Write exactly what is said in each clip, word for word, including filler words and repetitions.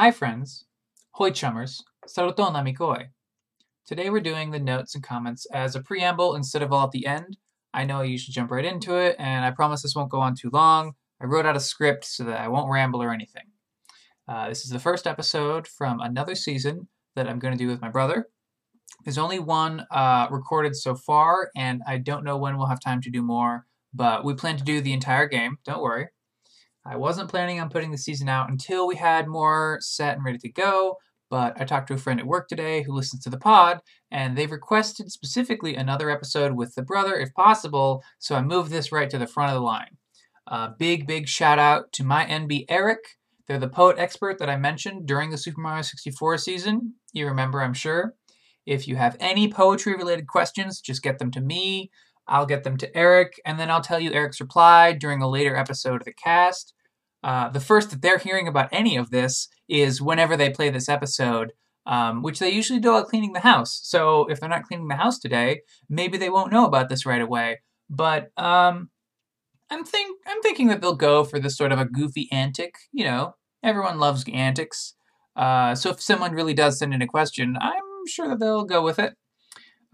Hi friends, hoi chummers, saruton amikoi. Today we're doing the notes and comments as a preamble instead of all at the end. I know you should jump right into it, and I promise this won't go on too long. I wrote out a script so that I won't ramble or anything. Uh, this is the first episode from another season that I'm going to do with my brother. There's only one uh, recorded so far, and I don't know when we'll have time to do more, but we plan to do the entire game, don't worry. I wasn't planning on putting the season out until we had more set and ready to go, but I talked to a friend at work today who listens to the pod, and they've requested specifically another episode with the brother if possible, so I moved this right to the front of the line. Uh, big, big shout out to my N B Eric. They're the poet expert that I mentioned during the Super Mario sixty-four season. You remember, I'm sure. If you have any poetry-related questions, just get them to me. I'll get them to Eric, and then I'll tell you Eric's reply during a later episode of the cast. Uh, the first that they're hearing about any of this is whenever they play this episode, um, which they usually do while cleaning the house. So if they're not cleaning the house today, maybe they won't know about this right away. But um, I'm think I'm thinking that they'll go for this sort of a goofy antic. You know, everyone loves antics. Uh, so if someone really does send in a question, I'm sure that they'll go with it.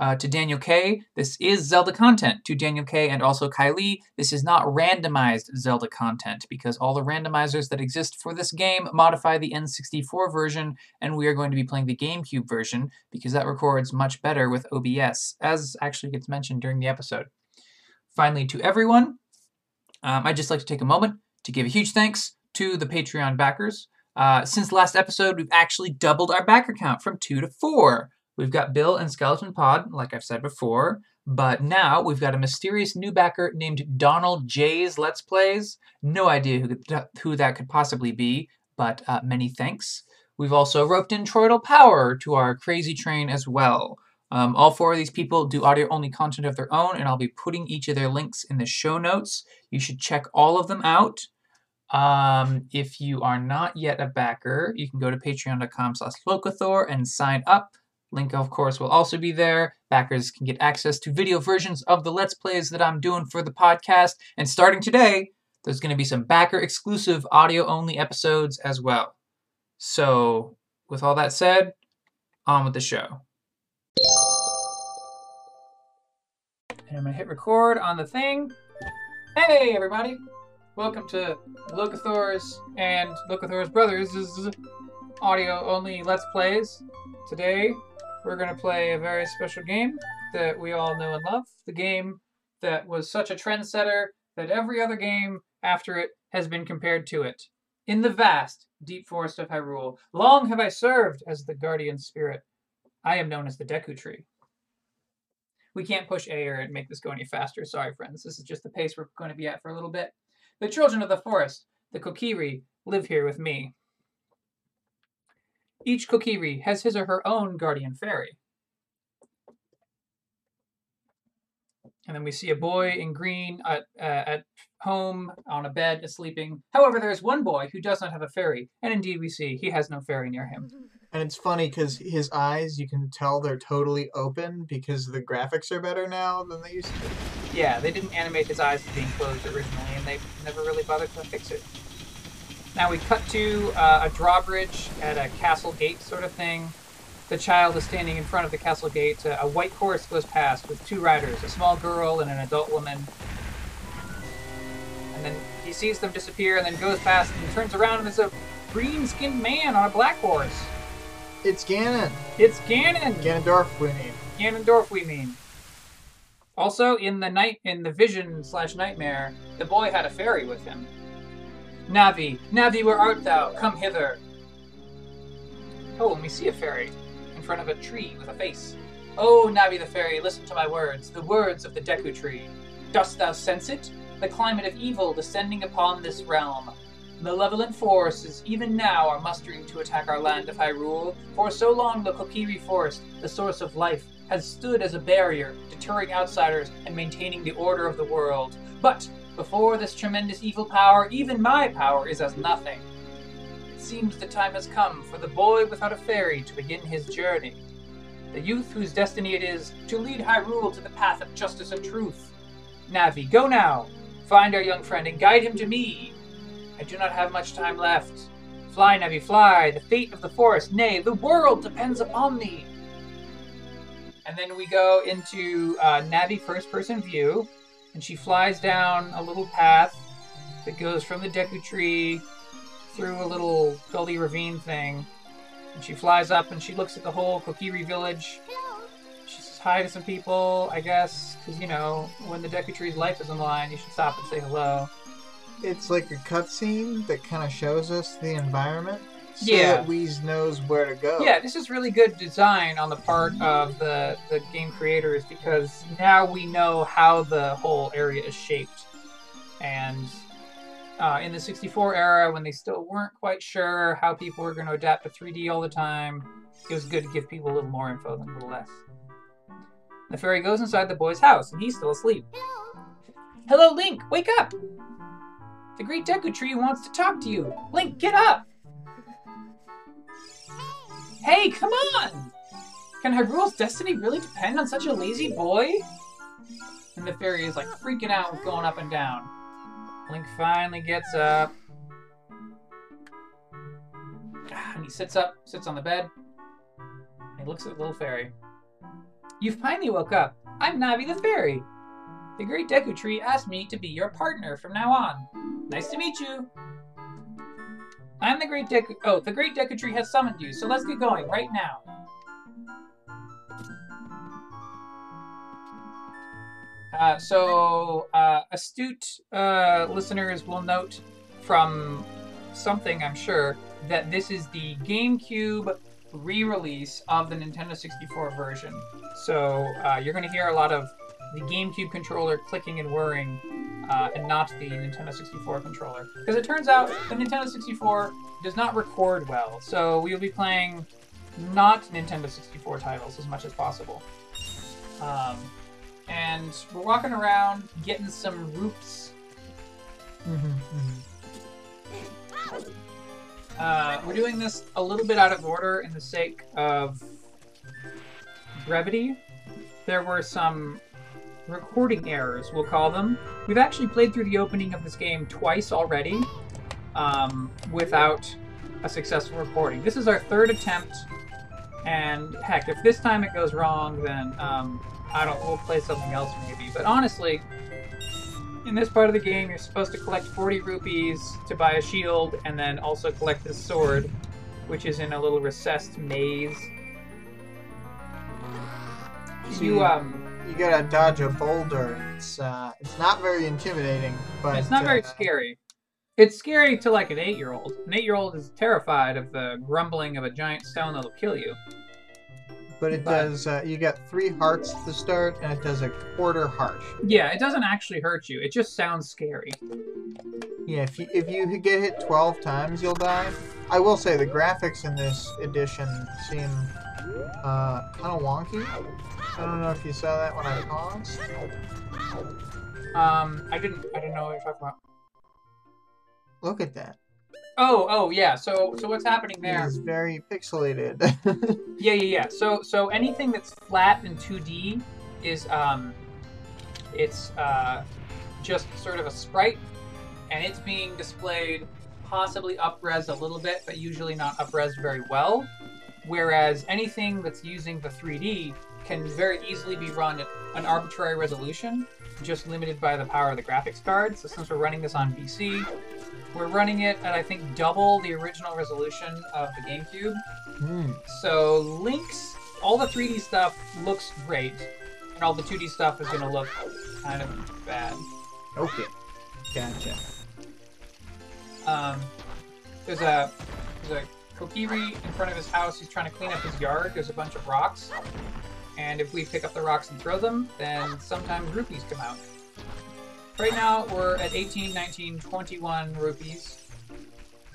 Uh, to Daniel K, this is Zelda content. To Daniel K and also Kylie, this is not randomized Zelda content because all the randomizers that exist for this game modify the N sixty-four version, and we are going to be playing the GameCube version because that records much better with O B S, as actually gets mentioned during the episode. Finally, to everyone, um, I'd just like to take a moment to give a huge thanks to the Patreon backers. Uh, since last episode, we've actually doubled our backer count from two to four. We've got Bill and Skeleton Pod, like I've said before, but now we've got a mysterious new backer named Donald J's Let's Plays. No idea who, who that could possibly be, but uh, many thanks. We've also roped in Troidal Power to our crazy train as well. Um, all four of these people do audio-only content of their own, and I'll be putting each of their links in the show notes. You should check all of them out. Um, if you are not yet a backer, you can go to patreon.com slash locathor and sign up. Link, of course, will also be there. Backers can get access to video versions of the Let's Plays that I'm doing for the podcast. And starting today, there's going to be some backer-exclusive audio-only episodes as well. So, with all that said, on with the show. And I'm going to hit record on the thing. Hey, everybody! Welcome to Locathor's and Locathor's Brothers' audio-only Let's Plays. Today, we're going to play a very special game that we all know and love. The game that was such a trendsetter that every other game after it has been compared to it. In the vast, deep forest of Hyrule, long have I served as the guardian spirit. I am known as the Deku Tree. We can't push A or make this go any faster. Sorry, friends. This is just the pace we're going to be at for a little bit. The children of the forest, the Kokiri, live here with me. Each Kokiri has his or her own guardian fairy. And then we see a boy in green at, uh, at home, on a bed, sleeping. However, there is one boy who does not have a fairy, and indeed we see he has no fairy near him. And it's funny because his eyes, you can tell they're totally open because the graphics are better now than they used to be. Yeah, they didn't animate his eyes being closed originally, and they never really bothered to fix it. Now we cut to uh, a drawbridge at a castle gate sort of thing. The child is standing in front of the castle gate. Uh, a white horse goes past with two riders, a small girl and an adult woman. And then he sees them disappear and then goes past and turns around and there's a green-skinned man on a black horse. It's Ganon. It's Ganon. Ganondorf, we mean. Ganondorf, we mean. Also, in the night, in the vision slash nightmare, the boy had a fairy with him. Navi, Navi, where art thou? Come hither. Oh, and we see a fairy in front of a tree with a face. Oh, Navi the fairy, listen to my words, the words of the Deku Tree. Dost thou sense it? The climate of evil descending upon this realm. Malevolent forces even now are mustering to attack our land of Hyrule. For so long the Kokiri forest, the source of life, has stood as a barrier, deterring outsiders and maintaining the order of the world. But before this tremendous evil power, even my power is as nothing. It seems the time has come for the boy without a fairy to begin his journey. The youth whose destiny it is to lead Hyrule to the path of justice and truth. Navi, go now. Find our young friend and guide him to me. I do not have much time left. Fly, Navi, fly, the fate of the forest, nay, the world depends upon thee. And then we go into uh, Navi first-person view, and she flies down a little path that goes from the Deku Tree through a little gully ravine thing. And she flies up, and she looks at the whole Kokiri village. She says hi to some people, I guess, because, you know, when the Deku Tree's life is on the line, you should stop and say hello. It's like a cutscene that kind of shows us the environment. So yeah, that Wheeze knows where to go. Yeah, this is really good design on the part of the, the game creators, because now we know how the whole area is shaped. And uh, in the sixty-four era, when they still weren't quite sure how people were going to adapt to three D all the time, it was good to give people a little more info than a little less. The fairy goes inside the boy's house, and he's still asleep. Hello, Link! Wake up! The Great Deku Tree wants to talk to you! Link, get up! Hey, come on! Can Hyrule's destiny really depend on such a lazy boy? And the fairy is like freaking out with going up and down. Link finally gets up. And he sits up, sits on the bed. And he looks at the little fairy. You've finally woke up. I'm Navi the fairy. The Great Deku Tree asked me to be your partner from now on. Nice to meet you. I'm the Great Deku- oh, the Great Deku Tree has summoned you, so let's get going right now. Uh, so, uh, astute uh, listeners will note from something, I'm sure, that this is the GameCube re-release of the Nintendo sixty-four version. So, uh, you're going to hear a lot of the GameCube controller clicking and whirring, uh, and not the Nintendo sixty-four controller. Because it turns out the Nintendo sixty-four does not record well, so we will be playing not Nintendo sixty-four titles as much as possible. Um, and we're walking around getting some roots. Mm-hmm, mm-hmm. Uh, we're doing this a little bit out of order in the sake of brevity. There were some recording errors, we'll call them. We've actually played through the opening of this game twice already um, without a successful recording. This is our third attempt, and heck, if this time it goes wrong, then um, I don't. We'll play something else maybe. But honestly, in this part of the game, you're supposed to collect forty rupees to buy a shield, and then also collect this sword, which is in a little recessed maze. You um. You gotta dodge a boulder. It's uh, it's not very intimidating, but it's not very uh, scary. It's scary to like an eight-year-old. An eight-year-old is terrified of the grumbling of a giant stone that'll kill you. But it but, does. Uh, you got three hearts at the start, and it does a quarter heart. Yeah, it doesn't actually hurt you. It just sounds scary. Yeah, if you if you get hit twelve times, you'll die. I will say the graphics in this edition seem uh, kind of wonky. I don't know if you saw that when I paused. Um, I didn't. I didn't know what you were talking about. Look at that. Oh, oh, yeah. So, so what's happening there? It's very pixelated. yeah, yeah, yeah. So, so anything that's flat in two D is um, it's uh, just sort of a sprite, and it's being displayed possibly up-res a little bit, but usually not up-res very well. Whereas anything that's using the three D can very easily be run at an arbitrary resolution, just limited by the power of the graphics card. So since we're running this on P C, we're running it at, I think, double the original resolution of the GameCube. Mm. So Link's, all the three D stuff looks great, and all the two D stuff is gonna look kind of bad. Okay, gotcha. Um, there's a, there's a Kokiri in front of his house. He's trying to clean up his yard. There's a bunch of rocks. And if we pick up the rocks and throw them, then sometimes rupees come out. Right now, we're at eighteen, nineteen, twenty-one rupees.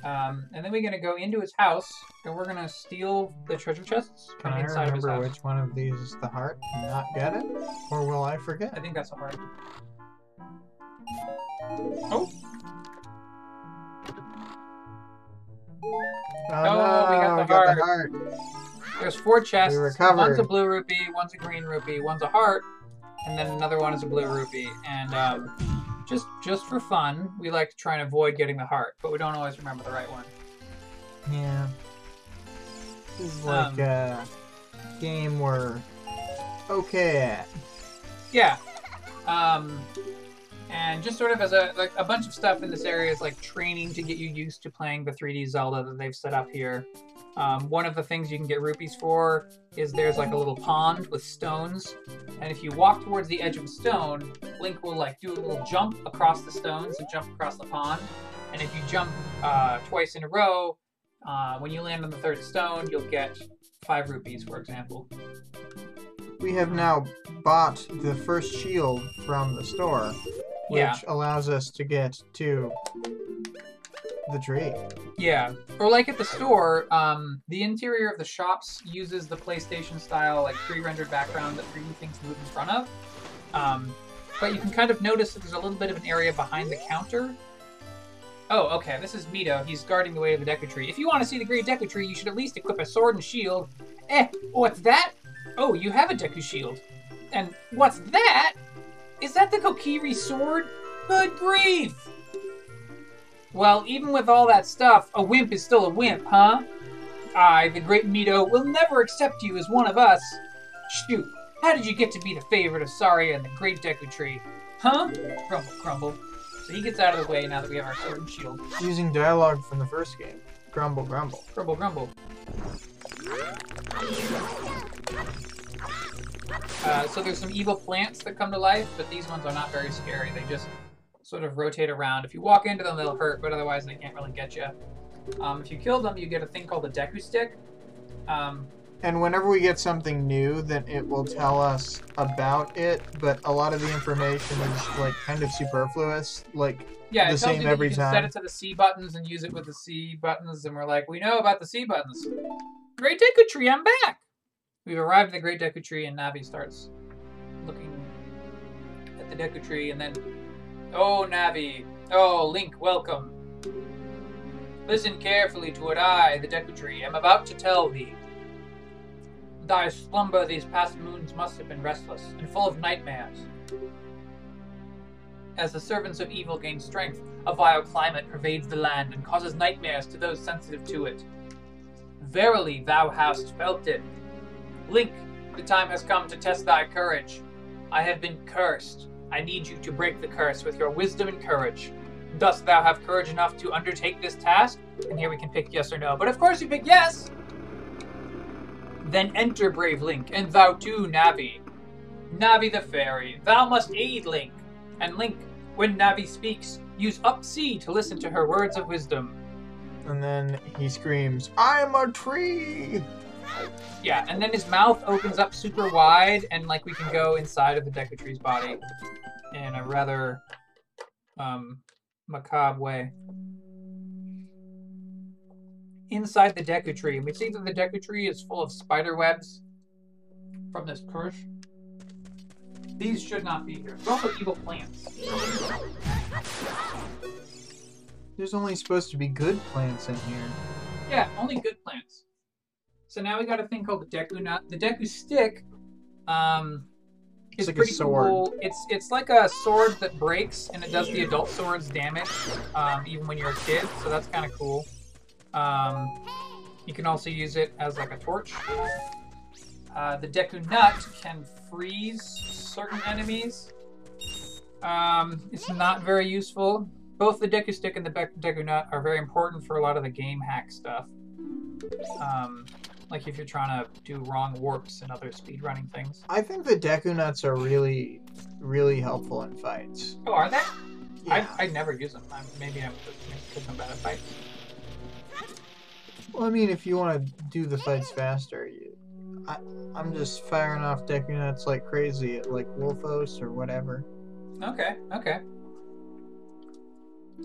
Um, and then we're going to go into his house, and we're going to steal the treasure chests from the inside of his house. Can I remember which one of these is the heart and not get it? Or will I forget? I think that's the heart. Oh! Oh, oh no, we got the we heart. Got the heart. There's four chests. One's a blue rupee, one's a green rupee, one's a heart, and then another one is a blue rupee. And um, just just for fun, we like to try and avoid getting the heart, but we don't always remember the right one. Yeah. This is like um, a game we're okay at. Yeah. Um, and just sort of as a, like, a bunch of stuff in this area is like training to get you used to playing the three D Zelda that they've set up here. Um, one of the things you can get rupees for is there's like a little pond with stones, and if you walk towards the edge of a stone, Link will like do a little jump across the stones and jump across the pond, and if you jump uh, twice in a row, uh, when you land on the third stone, you'll get five rupees, for example. We have now bought the first shield from the store, which yeah. allows us to get to the tree. Yeah, or like at the store, um, the interior of the shops uses the PlayStation style, like pre-rendered background that three D things move in front of. Um, but you can kind of notice that there's a little bit of an area behind the counter. Oh, okay, this is Mito. He's guarding the way of the Deku Tree. If you want to see the Great Deku Tree, you should at least equip a sword and shield. Eh, what's that? Oh, you have a Deku shield. And what's that? Is that the Kokiri sword? Good grief! Well, even with all that stuff, a wimp is still a wimp, huh? I, the great Mito, will never accept you as one of us. Shoot, how did you get to be the favorite of Saria and the great Deku Tree? Huh? Crumble, crumble. So he gets out of the way now that we have our sword and shield. Using dialogue from the first game. Grumble, grumble. Grumble, grumble. Uh, so there's some evil plants that come to life, but these ones are not very scary. They just sort of rotate around. If you walk into them, they'll hurt, but otherwise they can't really get you. Um, if you kill them, you get a thing called a Deku Stick. Um, and whenever we get something new, then it will tell us about it, but a lot of the information is like kind of superfluous, like yeah, the same every time. Yeah, it tells you that you can set it to the C buttons and use it with the C buttons, and we're like, we know about the C buttons. Great Deku Tree, I'm back! We've arrived at the Great Deku Tree, and Navi starts looking at the Deku Tree, and then... Oh, Navi. Oh, Link, welcome. Listen carefully to what I, the Deku Tree, am about to tell thee. Thy slumber these past moons must have been restless and full of nightmares. As the servants of evil gain strength, a vile climate pervades the land and causes nightmares to those sensitive to it. Verily thou hast felt it. Link, the time has come to test thy courage. I have been cursed. I need you to break the curse with your wisdom and courage. Dost thou have courage enough to undertake this task? And here we can pick yes or no. But of course you pick yes! Then enter, brave Link, and thou too, Navi. Navi the fairy, thou must aid Link. And Link, when Navi speaks, use up C to listen to her words of wisdom. And then he screams, I'm a tree! Yeah, and then his mouth opens up super wide, and like we can go inside of the Deku Tree's body in a rather um, macabre way. Inside the Deku Tree, and we see that the Deku Tree is full of spider webs from this curse. These should not be here. There's also evil plants. There's only supposed to be good plants in here. Yeah, only good plants. So now we got a thing called the Deku Nut. The Deku Stick um, is like pretty a sword. Cool. It's it's like a sword that breaks, and it does the adult sword's damage, um, even when you're a kid. So that's kind of cool. Um, you can also use it as like a torch. Uh, the Deku Nut can freeze certain enemies. Um, it's not very useful. Both the Deku Stick and the Deku Nut are very important for a lot of the game hack stuff. Um, like if you're trying to do wrong warps and other speedrunning things. I think the Deku Nuts are really, really helpful in fights. Oh, are they? Yeah. I, I never use them. I'm, maybe I'm because I'm bad at fights. Well, I mean, if you want to do the fights faster, you, I, I'm just firing off Deku Nuts like crazy at like Wolfos or whatever. Okay, okay.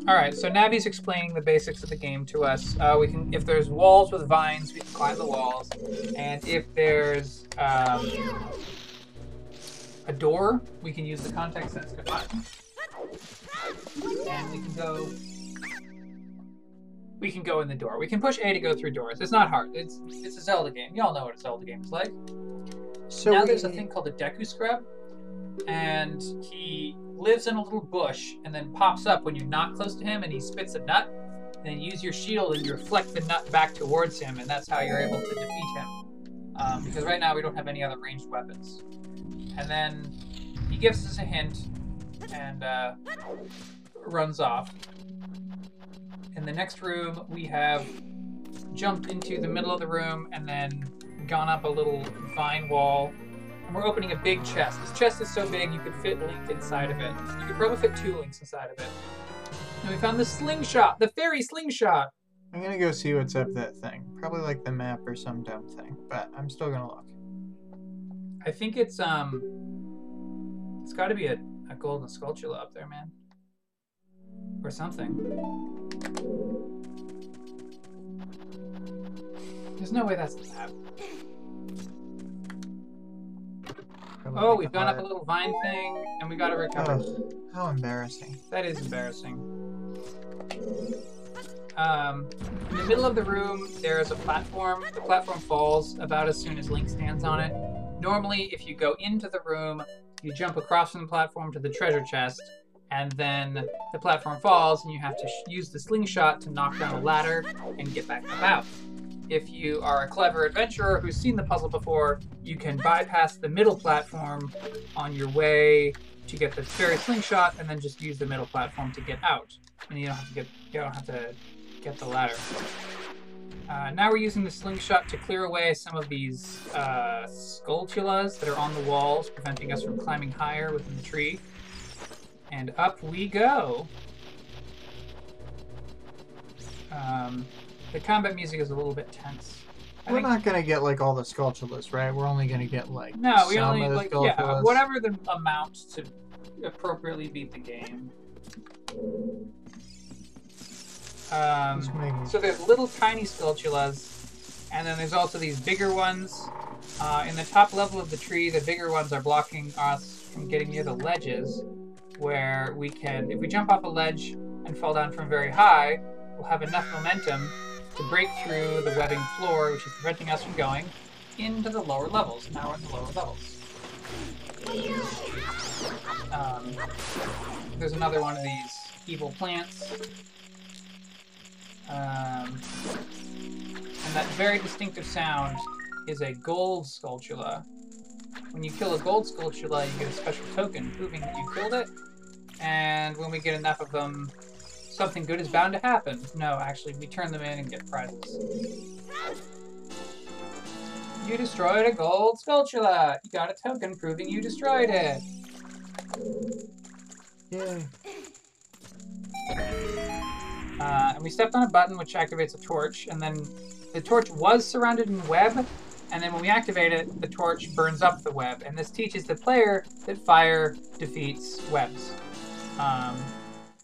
Alright, so Navi's explaining the basics of the game to us. Uh, we can, if there's walls with vines, we can climb the walls. And if there's um, a door, we can use the context-sensitive button. And we can go... We can go in the door. We can push A to go through doors. It's not hard. It's it's a Zelda game. Y'all know what a Zelda game is like. So now we... there's a thing called the Deku Scrub. And he... lives in a little bush and then pops up when you're not close to him, and he spits a nut. then use your shield and you reflect the nut back towards him, and that's how you're able to defeat him. Um, because right now we don't have any other ranged weapons. And then he gives us a hint and uh, runs off. In the next room, we have jumped into the middle of the room and then gone up a little vine wall. And we're opening a big chest. This chest is so big you could fit Link inside of it. You could probably fit two Links inside of it. And we found the slingshot, the fairy slingshot. I'm gonna go see what's up that thing. Probably like the map or some dumb thing, but I'm still gonna look. I think it's um, it's got to be a, a golden sculptula up there, man, or something. There's no way that's the map. Oh, we've gone up a little vine thing, and we got it recovered. Oh, how embarrassing. That is embarrassing. Um, in the middle of the room, there is a platform. The platform falls about as soon as Link stands on it. Normally, if you go into the room, you jump across from the platform to the treasure chest, and then the platform falls, and you have to sh use the slingshot to knock down a ladder and get back up out. If you are a clever adventurer who's seen the puzzle before, you can bypass the middle platform on your way to get the fairy slingshot, and then just use the middle platform to get out. And you don't have to get you don't have to get the ladder. Uh, now we're using the slingshot to clear away some of these uh, sculptulas that are on the walls, preventing us from climbing higher within the tree. And up we go. Um, The combat music is a little bit tense. I We're think... not gonna get like all the sculptulas, right? We're only gonna get like no, we some only of the like sculptulas. Yeah, whatever the amount to appropriately beat the game. Um, so there's little tiny sculptulas, and then there's also these bigger ones. Uh, in the top level of the tree, the bigger ones are blocking us from getting near the ledges, where we can, if we jump off a ledge and fall down from very high, we'll have enough momentum to break through the webbing floor, which is preventing us from going into the lower levels. Now we're in the lower levels. Um, there's another one of these evil plants. Um, and that very distinctive sound is a gold sculptula. When you kill a gold sculptula, you get a special token proving that you killed it. And when we get enough of them, something good is bound to happen. No, actually, we turn them in and get prizes. You destroyed a gold sculptula! You got a token proving you destroyed it! Yay. Uh, and we stepped on a button which activates a torch, and then the torch was surrounded in web, and then when we activate it, the torch burns up the web, and this teaches the player that fire defeats webs. Um...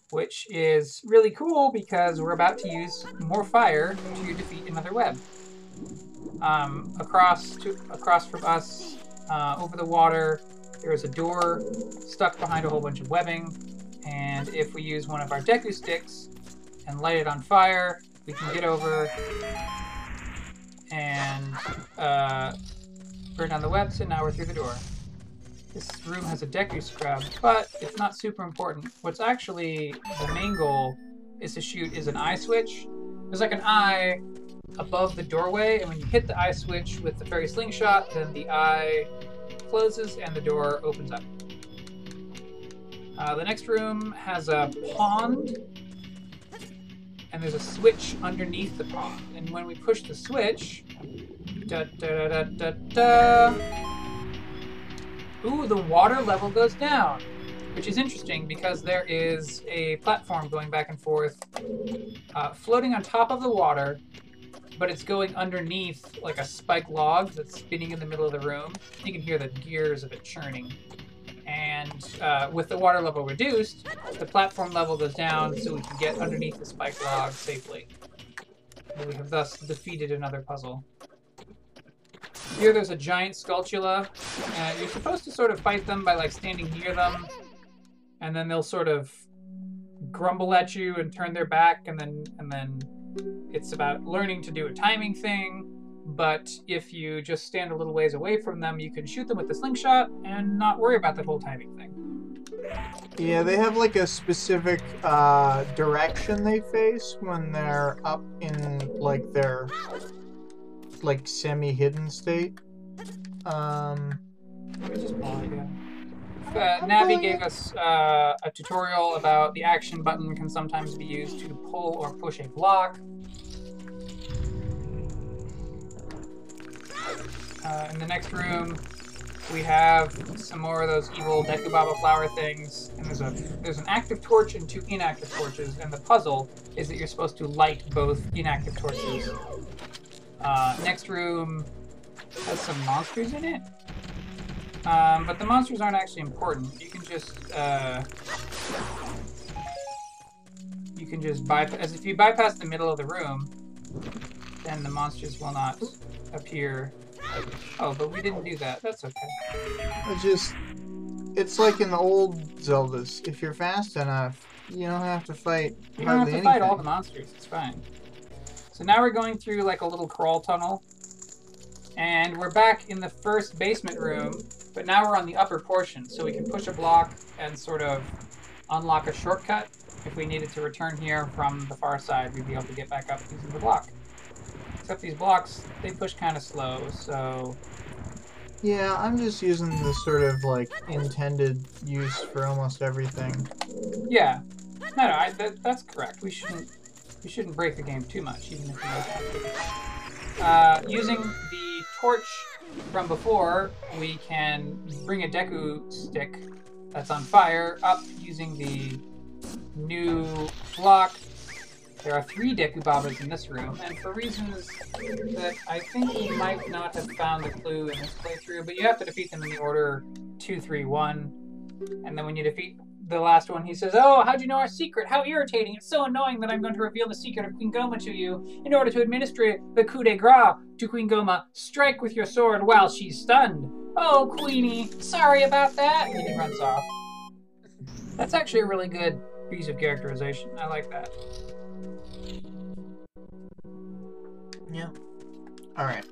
Which is really cool because we're about to use more fire to defeat another web. Um, across to, across from us, uh, over the water, there is a door stuck behind a whole bunch of webbing. And if we use one of our Deku Sticks and light it on fire, we can get over and uh, burn down the webs, and now we're through the door. This room has a Deku Scrub, but it's not super important. What's actually the main goal is to shoot is an eye switch. There's like an eye above the doorway, and when you hit the eye switch with the fairy slingshot, then the eye closes and the door opens up. Uh, the next room has a pond, and there's a switch underneath the pond. And when we push the switch, da da da da da da. Ooh, the water level goes down, which is interesting because there is a platform going back and forth, uh, floating on top of the water, but it's going underneath like a spike log that's spinning in the middle of the room. You can hear the gears of it churning. And uh, with the water level reduced, the platform level goes down so we can get underneath the spike log safely. And we have thus defeated another puzzle. Here there's a giant sculptula, and you're supposed to sort of fight them by like standing near them, and then they'll sort of grumble at you and turn their back, and then and then it's about learning to do a timing thing, but if you just stand a little ways away from them, you can shoot them with the slingshot and not worry about that whole timing thing. Yeah, they have like a specific uh, direction they face when they're up in like their like semi-hidden state. Um, uh, Navi gave us uh, a tutorial about the action button can sometimes be used to pull or push a block. Uh, in the next room, we have some more of those evil Deku Baba flower things, and there's a there's an active torch and two inactive torches, and the puzzle is that you're supposed to light both inactive torches. Uh, next room has some monsters in it, um, but the monsters aren't actually important. You can just uh, you can just bypass. If you bypass the middle of the room, then the monsters will not appear. Oh, but we didn't do that. That's okay. It's just, it's like in the old Zeldas. If you're fast enough, you don't have to fight You don't have to anything. fight all the monsters. It's fine. So now we're going through like a little crawl tunnel. And we're back in the first basement room, but now we're on the upper portion. So we can push a block and sort of unlock a shortcut. If we needed to return here from the far side, we'd be able to get back up using the block. Except these blocks, they push kind of slow, so... Yeah, I'm just using the sort of, like, intended use for almost everything. Yeah. No, no, I, that, that's correct. We shouldn't we shouldn't break the game too much, even if we don't. Uh, using the torch from before, we can bring a Deku Stick that's on fire up using the new block. There are three Deku Babas in this room, and for reasons that I think we might not have found the clue in this playthrough, but you have to defeat them in the order two, three, one, and then when you defeat the last one, he says, "Oh, how'd you know our secret? How irritating! It's so annoying that I'm going to reveal the secret of Queen Gohma to you in order to administer the coup de grace to Queen Gohma. Strike with your sword while she's stunned. Oh, Queenie, sorry about that!" And he runs off. That's actually a really good piece of characterization. I like that. Yeah. Alright.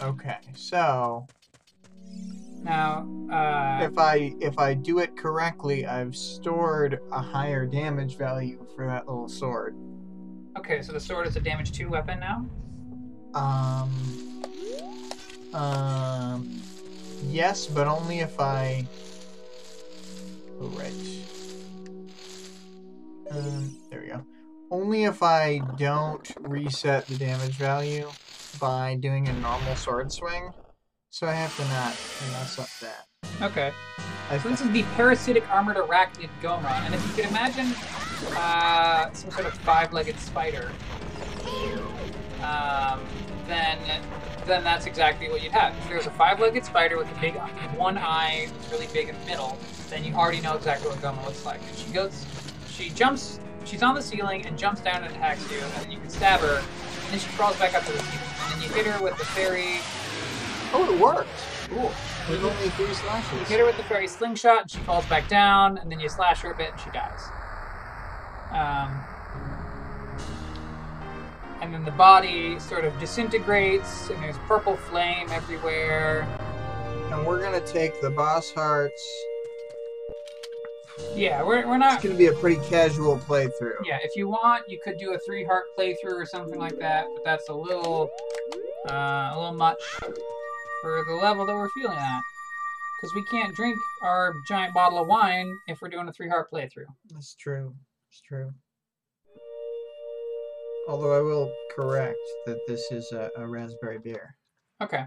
Okay, so now uh if I if I do it correctly, I've stored a higher damage value for that little sword. Okay, so the sword is a damage two weapon now? Um Um uh, Yes, but only if I oh, right. Um, there we go. Only if I don't reset the damage value by doing a normal sword swing. So I have to not mess up that. Okay. I so this is the parasitic armored arachnid Gohma. And if you could imagine uh, some sort of five-legged spider, um, then then that's exactly what you'd have. If there's a five-legged spider with a big one eye that's really big in the middle, then you already know exactly what Gohma looks like. And she goes... She jumps, she's on the ceiling and jumps down and attacks you, and then you can stab her, and then she crawls back up to the ceiling. And then you hit her with the fairy... Oh, it worked! Cool. There's only three slashes. You hit her with the fairy slingshot, and she falls back down, and then you slash her a bit, and she dies. Um, and then the body sort of disintegrates, and there's purple flame everywhere. And we're gonna take the boss hearts... Yeah, we're, we're not... It's going to be a pretty casual playthrough. Yeah, if you want, you could do a three-heart playthrough or something like that, but that's a little, uh, a little much for the level that we're feeling at. Because we can't drink our giant bottle of wine if we're doing a three-heart playthrough. That's true. That's true. Although I will correct that this is a, a raspberry beer. Okay.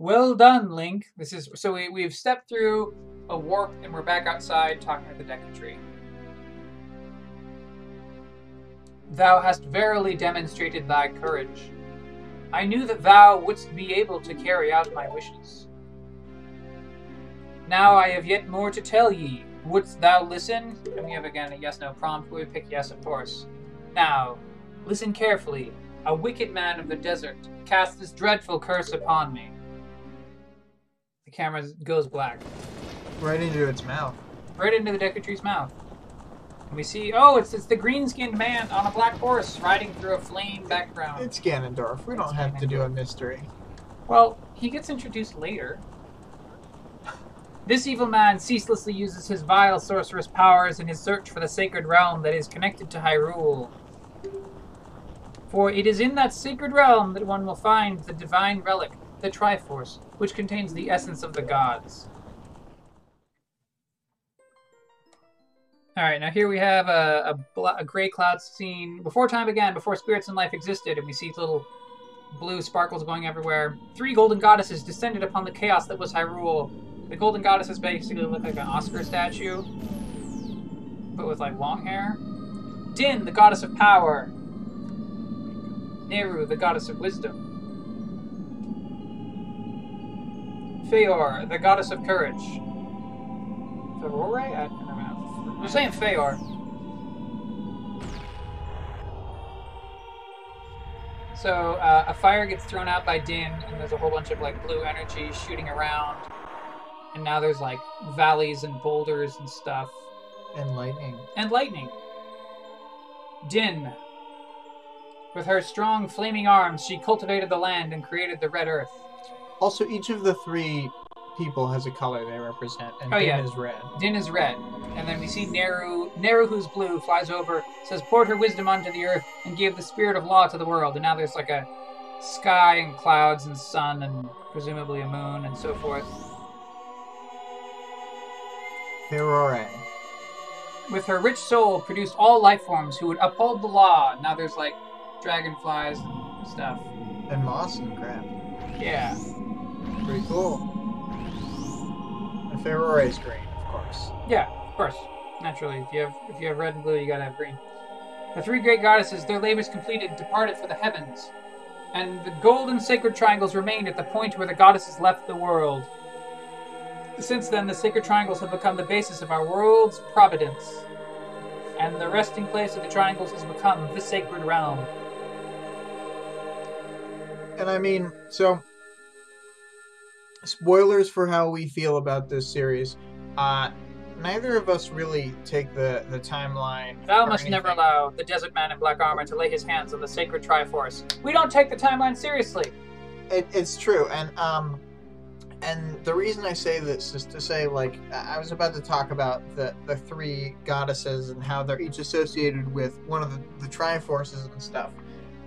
Well done, Link. This is... So we, we've stepped through... a warp, and we're back outside talking to the Deku Tree. Thou hast verily demonstrated thy courage. I knew that thou wouldst be able to carry out my wishes. Now I have yet more to tell ye. Wouldst thou listen? And we have again a yes-no prompt. We pick yes, of course. Now, listen carefully. A wicked man of the desert cast this dreadful curse upon me. The camera goes black. Right into its mouth. Right into the Deku Tree's mouth. And we see, oh, it's it's the green-skinned man on a black horse riding through a flame background. It's Ganondorf. We don't it's have Ganondorf. to do a mystery. Well, he gets introduced later. This evil man ceaselessly uses his vile sorcerous powers in his search for the sacred realm that is connected to Hyrule. For it is in that sacred realm that one will find the divine relic, the Triforce, which contains the essence of the gods. Alright, now here we have a, a, a gray cloud scene. Before time began, before spirits and life existed, and we see little blue sparkles going everywhere. Three golden goddesses descended upon the chaos that was Hyrule. The golden goddesses basically look like an Oscar statue, but with like long hair. Din, the goddess of power. Nayru, the goddess of wisdom. Farore, the goddess of courage. Farore? I don't know. I'm saying Farore. So, uh, a fire gets thrown out by Din, and there's a whole bunch of, like, blue energy shooting around. And now there's, like, valleys and boulders and stuff. And lightning. And lightning. Din. With her strong, flaming arms, she cultivated the land and created the red earth. Also, each of the three people has a color they represent, and oh, Din yeah. is red. Din is red. And then we see Nayru, Nayru, who's blue, flies over, says, poured her wisdom onto the earth, and gave the spirit of law to the world. And now there's like a sky and clouds and sun and presumably a moon and so forth. Farore. With her rich soul, produced all life forms who would uphold the law. Now there's like dragonflies and stuff. And moss and crap. Yeah. Pretty cool. Farore is green, of course. Yeah, of course. Naturally, if you have if you have red and blue, you gotta have green. The three great goddesses, their labors completed, departed for the heavens, and the golden sacred triangles remained at the point where the goddesses left the world. Since then, the sacred triangles have become the basis of our world's providence, and the resting place of the triangles has become the sacred realm. And I mean, so. Spoilers for how we feel about this series. Uh, neither of us really take the, the timeline. Thou must anything. never allow the desert man in black armor to lay his hands on the sacred Triforce. We don't take the timeline seriously. It, it's true, and um, and the reason I say this is to say, like, I was about to talk about the, the three goddesses and how they're each associated with one of the, the Triforces and stuff.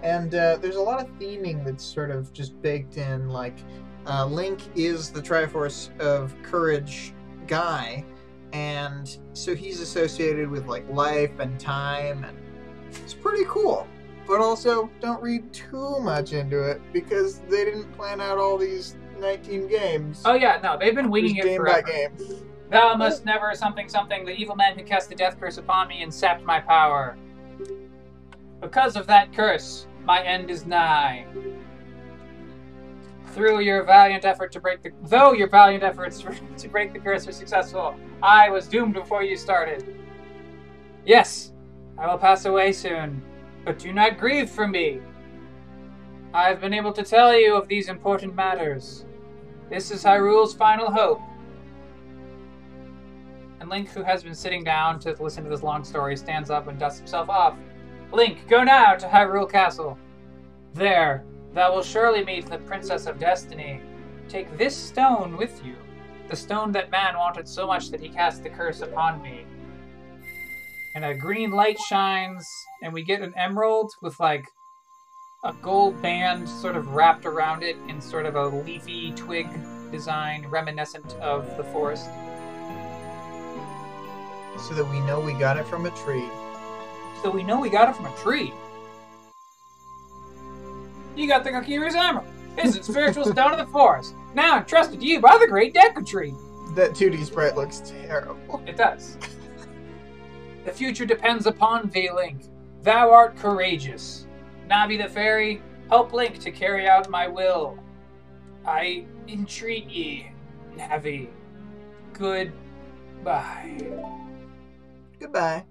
And uh, there's a lot of theming that's sort of just baked in, like... Uh, Link is the Triforce of Courage guy, and so he's associated with, like, life and time, and it's pretty cool. But also, don't read too much into it, because they didn't plan out all these nineteen games. Oh yeah, no, they've been winging it forever. Game by game. Thou must never something something, the evil man who cast the death curse upon me and sapped my power. Because of that curse, my end is nigh. Through your valiant effort to break the... Though your valiant efforts to break the curse were successful, I was doomed before you started. Yes, I will pass away soon, but do not grieve for me. I have been able to tell you of these important matters. This is Hyrule's final hope. And Link, who has been sitting down to listen to this long story, stands up and dusts himself off. Link, go now to Hyrule Castle. There... Thou will surely meet the Princess of Destiny. Take this stone with you, the stone that man wanted so much that he cast the curse upon me. And a green light shines, and we get an emerald with, like, a gold band sort of wrapped around it in sort of a leafy twig design reminiscent of the forest. So that we know we got it from a tree. So we know we got it from a tree. You got the Kokiri's emerald. It's a spiritual stone of the forest. Now entrusted to you by the great Deku Tree. That two D sprite looks terrible. It does. The future depends upon thee, Link. Thou art courageous. Navi the fairy, help Link to carry out my will. I entreat ye, Navi. Goodbye. Goodbye.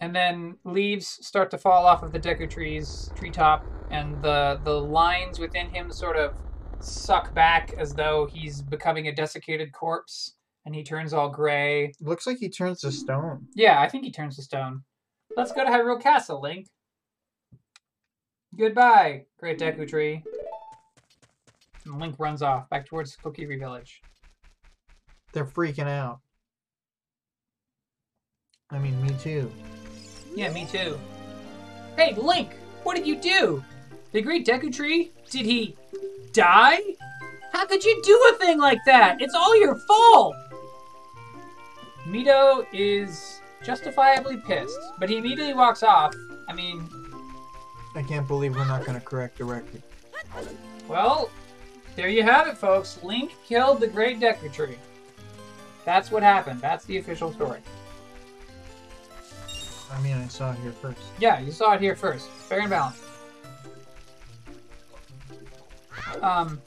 And then leaves start to fall off of the Deku Tree's treetop, and the the lines within him sort of suck back as though he's becoming a desiccated corpse, and he turns all gray. Looks like he turns to stone. Yeah, I think he turns to stone. Let's go to Hyrule Castle, Link. Goodbye, Great Deku Tree. and Link runs off back towards Kokiri Village. They're freaking out. I mean, me too. Yeah, me too. Hey, Link! What did you do? The Great Deku Tree? Did he... die? How could you do a thing like that? It's all your fault! Mido is justifiably pissed, but he immediately walks off. I mean... I can't believe we're not going to correct the record. Well, there you have it, folks. Link killed the Great Deku Tree. That's what happened. That's the official story. I mean, I saw it here first. Yeah, you saw it here first. Fair and balanced. Um,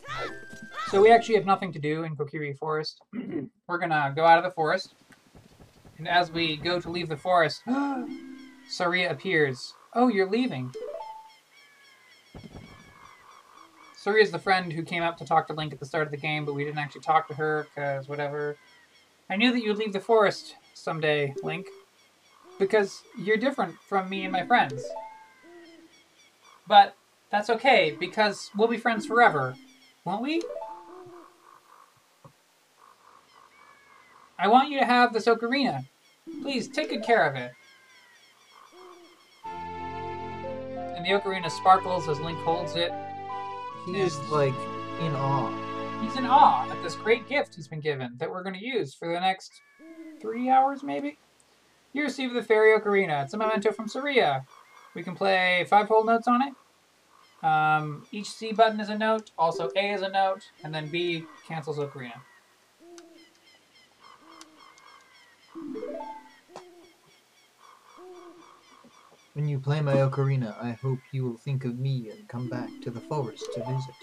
so we actually have nothing to do in Kokiri Forest. We're going to go out of the forest. And as we go to leave the forest, Saria appears. Oh, you're leaving. Saria's the friend who came up to talk to Link at the start of the game, but we didn't actually talk to her because whatever. I knew that you'd leave the forest someday, Link. Because you're different from me and my friends. But that's okay, because we'll be friends forever, won't we? I want you to have this ocarina. Please, take good care of it. And the ocarina sparkles as Link holds it. He is, like, in awe. He's in awe at this great gift he's been given that we're going to use for the next three hours, maybe? You receive the Fairy Ocarina. It's a memento from Saria. We can play five whole notes on it. Um, each C button is a note. Also A is a note. And then B cancels Ocarina. When you play my Ocarina, I hope you will think of me and come back to the forest to visit.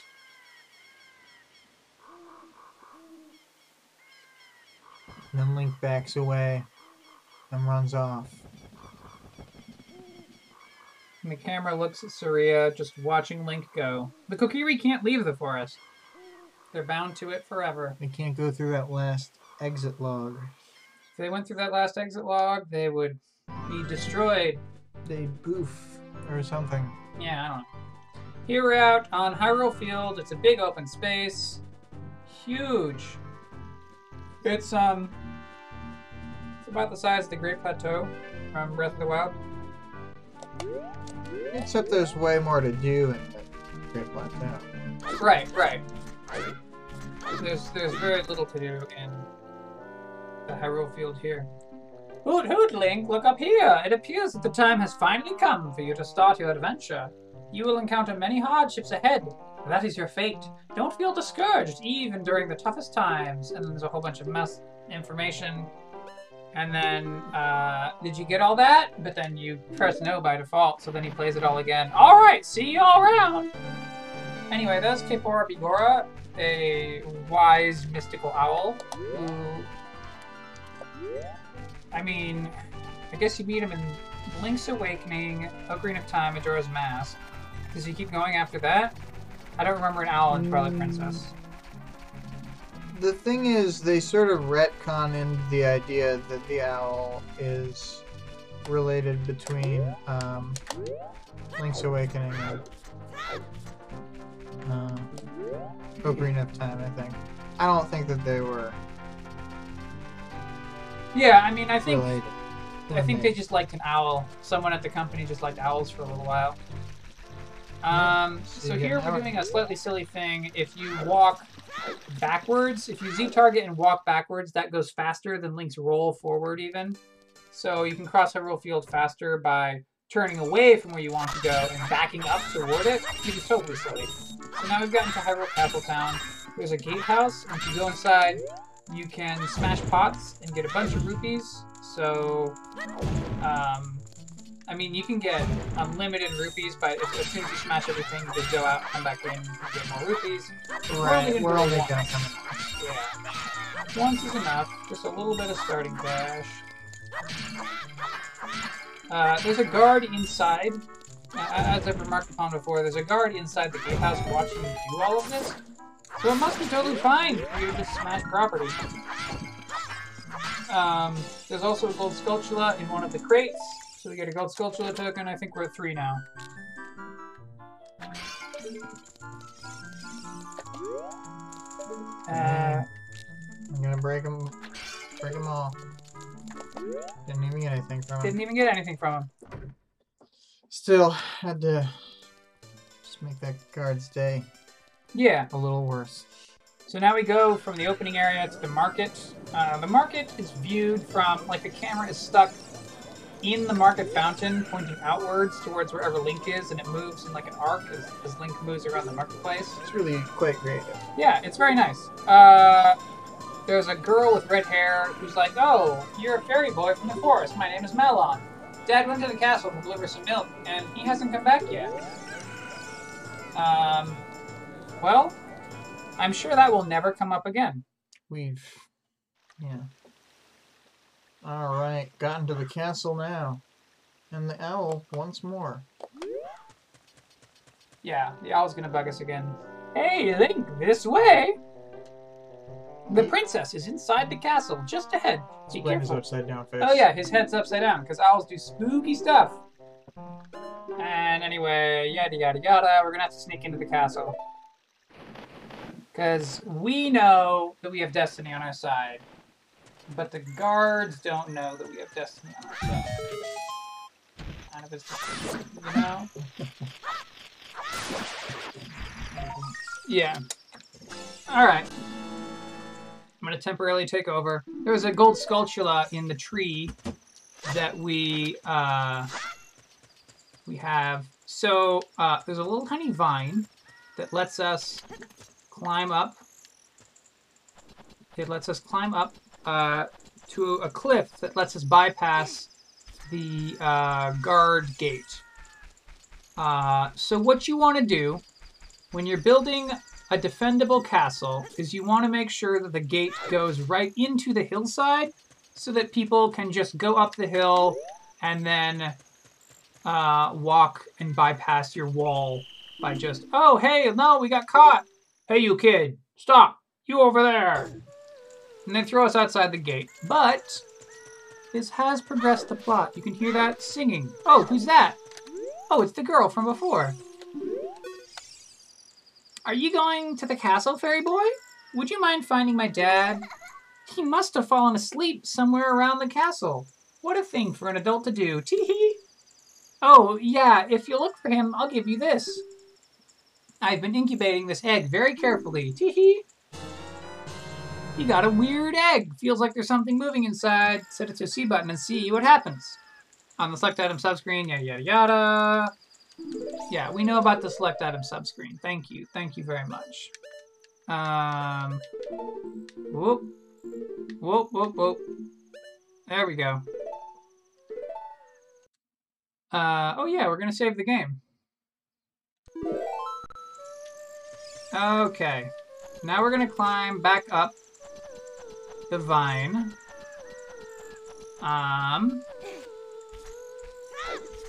And then Link backs away. And runs off. And the camera looks at Saria, just watching Link go. The Kokiri can't leave the forest. They're bound to it forever. They can't go through that last exit log. If they went through that last exit log, they would be destroyed. They'd poof, or something. Yeah, I don't know. Here we're out on Hyrule Field. It's a big open space. Huge. It's, um... about the size of the Great Plateau from Breath of the Wild. Except there's way more to do in the Great Plateau. Right, right. There's there's very little to do in the Hyrule Field here. Hoot hoot, Link, look up here! It appears that the time has finally come for you to start your adventure. You will encounter many hardships ahead. That is your fate. Don't feel discouraged, even during the toughest times. And then there's a whole bunch of mess information. And then, uh, did you get all that? But then you press no by default, so then he plays it all again. All right, see you all around! Anyway, that's Kapora Bigora, a wise mystical owl. Who, I mean, I guess you meet him in Link's Awakening, Ocarina of Time, Majora's Mask. Does he keep going after that? I don't remember an owl in mm. Twilight Princess. The thing is, they sort of retconned the idea that the owl is related between um, Link's Awakening and uh, Ocarina of Time, I think. I don't think that they were Yeah, I mean, I think, I think they just liked an owl. Someone at the company just liked owls for a little while. Um, so here we're doing a slightly silly thing. If you walk backwards, if you Z-target and walk backwards, that goes faster than Link's roll forward even. So you can cross Hyrule Field faster by turning away from where you want to go and backing up toward it, which is totally silly. So now we've gotten to Hyrule Castle Town. There's a gatehouse. Once you go inside, you can smash pots and get a bunch of rupees. So, um, I mean, you can get unlimited rupees, but if, as soon as you smash everything, you just go out, come back in, and get more rupees. Right, we're only gonna come in. Yeah. Once is enough. Just a little bit of starting dash. Uh, there's a guard inside. Uh, as I've remarked upon before, there's a guard inside the gatehouse watching you do all of this. So it must be totally fine if you just smash property. Um, there's also a gold sculptula in one of the crates. So we get a gold sculpture token. I think we're at three now. Uh, I'm gonna break them, break them all. Didn't even get anything from him. Didn't even get anything from him. Still, had to just make that guard's day. Yeah. A little worse. So now we go from the opening area to the market. Uh, the market is viewed from, like, the camera is stuck in the market fountain, pointing outwards towards wherever Link is, and it moves in, like, an arc as, as Link moves around the marketplace. It's really quite creative. Yeah, it's very nice. Uh... There's a girl with red hair who's like, "Oh, you're a fairy boy from the forest. My name is Malon. Dad went to the castle to deliver some milk, and he hasn't come back yet." Um, well, I'm sure that will never come up again. We've, yeah. All right, gotten to the castle now, and the owl once more. Yeah, the owl's gonna bug us again. Hey, Link, this way. The princess is inside the castle, just ahead. Be careful. Upside down face. Oh yeah, his head's upside down, because owls do spooky stuff. And anyway, yada yada yada, we're gonna have to sneak into the castle. Because we know that we have destiny on our side. But the guards don't know that we have destiny on our side. Kind of is, you know? Yeah. Alright. I'm going to temporarily take over. There was a gold sculptula in the tree that we uh, we have. So uh, there's a little tiny vine that lets us climb up. It lets us climb up uh, to a cliff that lets us bypass the uh, guard gate. Uh, so what you want to do when you're building a defendable castle is you want to make sure that the gate goes right into the hillside so that people can just go up the hill and then uh, walk and bypass your wall by just, "Oh, hey, no, we got caught. Hey, you kid, stop. You over there." And they throw us outside the gate. But this has progressed the plot. You can hear that singing. Oh, who's that? Oh, it's the girl from before. "Are you going to the castle, fairy boy? Would you mind finding my dad? He must have fallen asleep somewhere around the castle. What a thing for an adult to do. Tee hee. Oh, yeah, if you look for him, I'll give you this. I've been incubating this egg very carefully. Tee hee. You got a weird egg. Feels like there's something moving inside. Set it to a C button and see what happens. On the select item subscreen, yada yada yada." Yeah, we know about the select item subscreen. Thank you. Thank you very much. Um, whoop. Whoop, whoop, whoop. There we go. Uh, oh yeah, we're going to save the game. Okay. Now we're going to climb back up the vine. Um...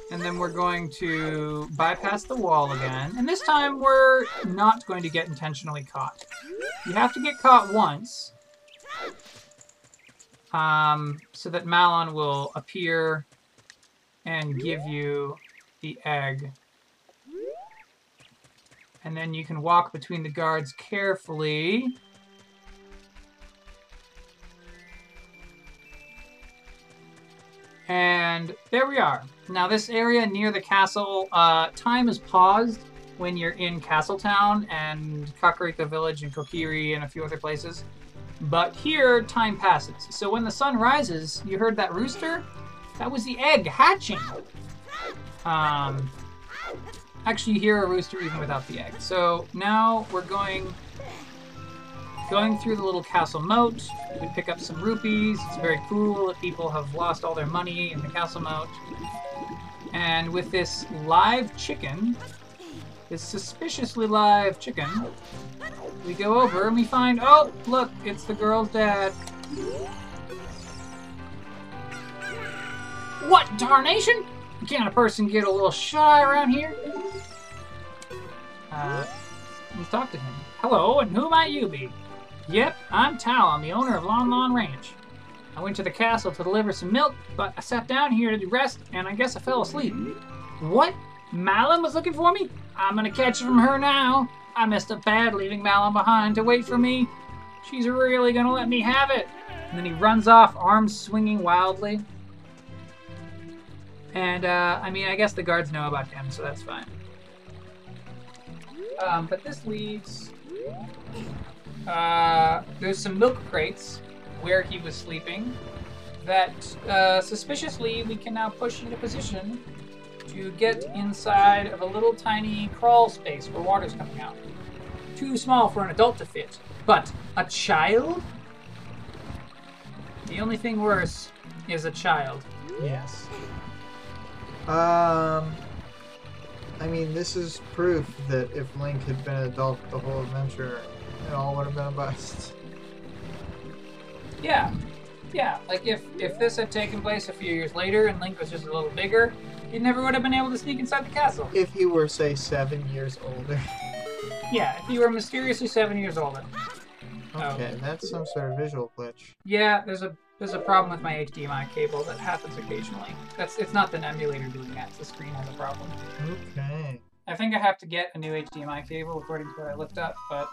And then we're going to bypass the wall again. And this time we're not going to get intentionally caught. You have to get caught once. Um, so that Malon will appear and give you the egg. And then you can walk between the guards carefully. And there we are. Now this area near the castle, uh, time is paused when you're in Castletown and Kakariko Village and Kokiri and a few other places. But here, time passes. So when the sun rises, you heard that rooster? That was the egg hatching. Um, actually, you hear a rooster even without the egg. So now we're going, going through the little castle moat. You can pick up some rupees. It's very cool that people have lost all their money in the castle moat. And with this live chicken, this suspiciously live chicken, we go over and we find, oh, look, it's the girl's dad. What darnation? Can't a person get a little shy around here? Uh, let's talk to him. "Hello, and who might you be?" "Yep, I'm Talon, the owner of Lon Lon Ranch. I went to the castle to deliver some milk, but I sat down here to rest, and I guess I fell asleep." "What? Malon was looking for me? I'm gonna catch it from her now. I messed up bad, leaving Malon behind to wait for me. She's really gonna let me have it. And then he runs off, arms swinging wildly. And, uh, I mean, I guess the guards know about him, so that's fine. Um, but this leaves... Uh, there's some milk crates where he was sleeping that, uh, suspiciously, we can now push into position to get inside of a little tiny crawl space where water's coming out. Too small for an adult to fit, but a child? The only thing worse is a child. Yes. Um... I mean, this is proof that if Link had been an adult the whole adventure, it all would have been a bust. Yeah. Yeah, like if, if this had taken place a few years later and Link was just a little bigger, he never would have been able to sneak inside the castle. If he were, say, seven years older. Yeah, if he were mysteriously seven years older. Okay, oh. That's some sort of visual glitch. Yeah, there's a there's a problem with my H D M I cable that happens occasionally. That's it's not the emulator doing that; it's the screen has a problem. Okay. I think I have to get a new H D M I cable, according to what I looked up. But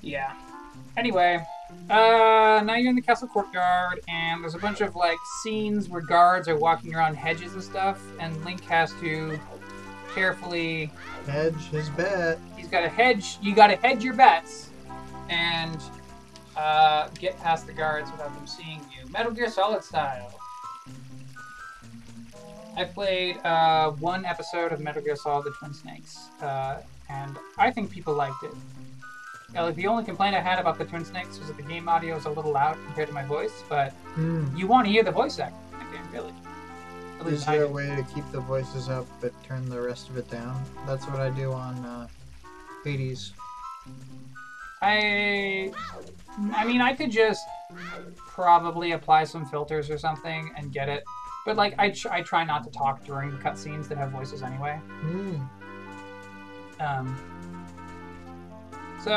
yeah. Anyway, uh, now you're in the castle courtyard, and there's a bunch of like scenes where guards are walking around hedges and stuff, and Link has to carefully hedge his bet. He's got to hedge. You got to hedge your bets, and uh, get past the guards without them seeing you. Metal Gear Solid style. I played uh, one episode of Metal Gear Solid: The Twin Snakes, uh, and I think people liked it. Now, like, the only complaint I had about the Twin Snakes was that the game audio was a little loud compared to my voice, but mm. you want to hear the voice acting in the game, really. At least Is there I a way to keep the voices up but turn the rest of it down? That's what I do on uh, Hades. I... I mean, I could just probably apply some filters or something and get it. But, like, I, tr I try not to talk during the cutscenes that have voices anyway. Mm. Um... So,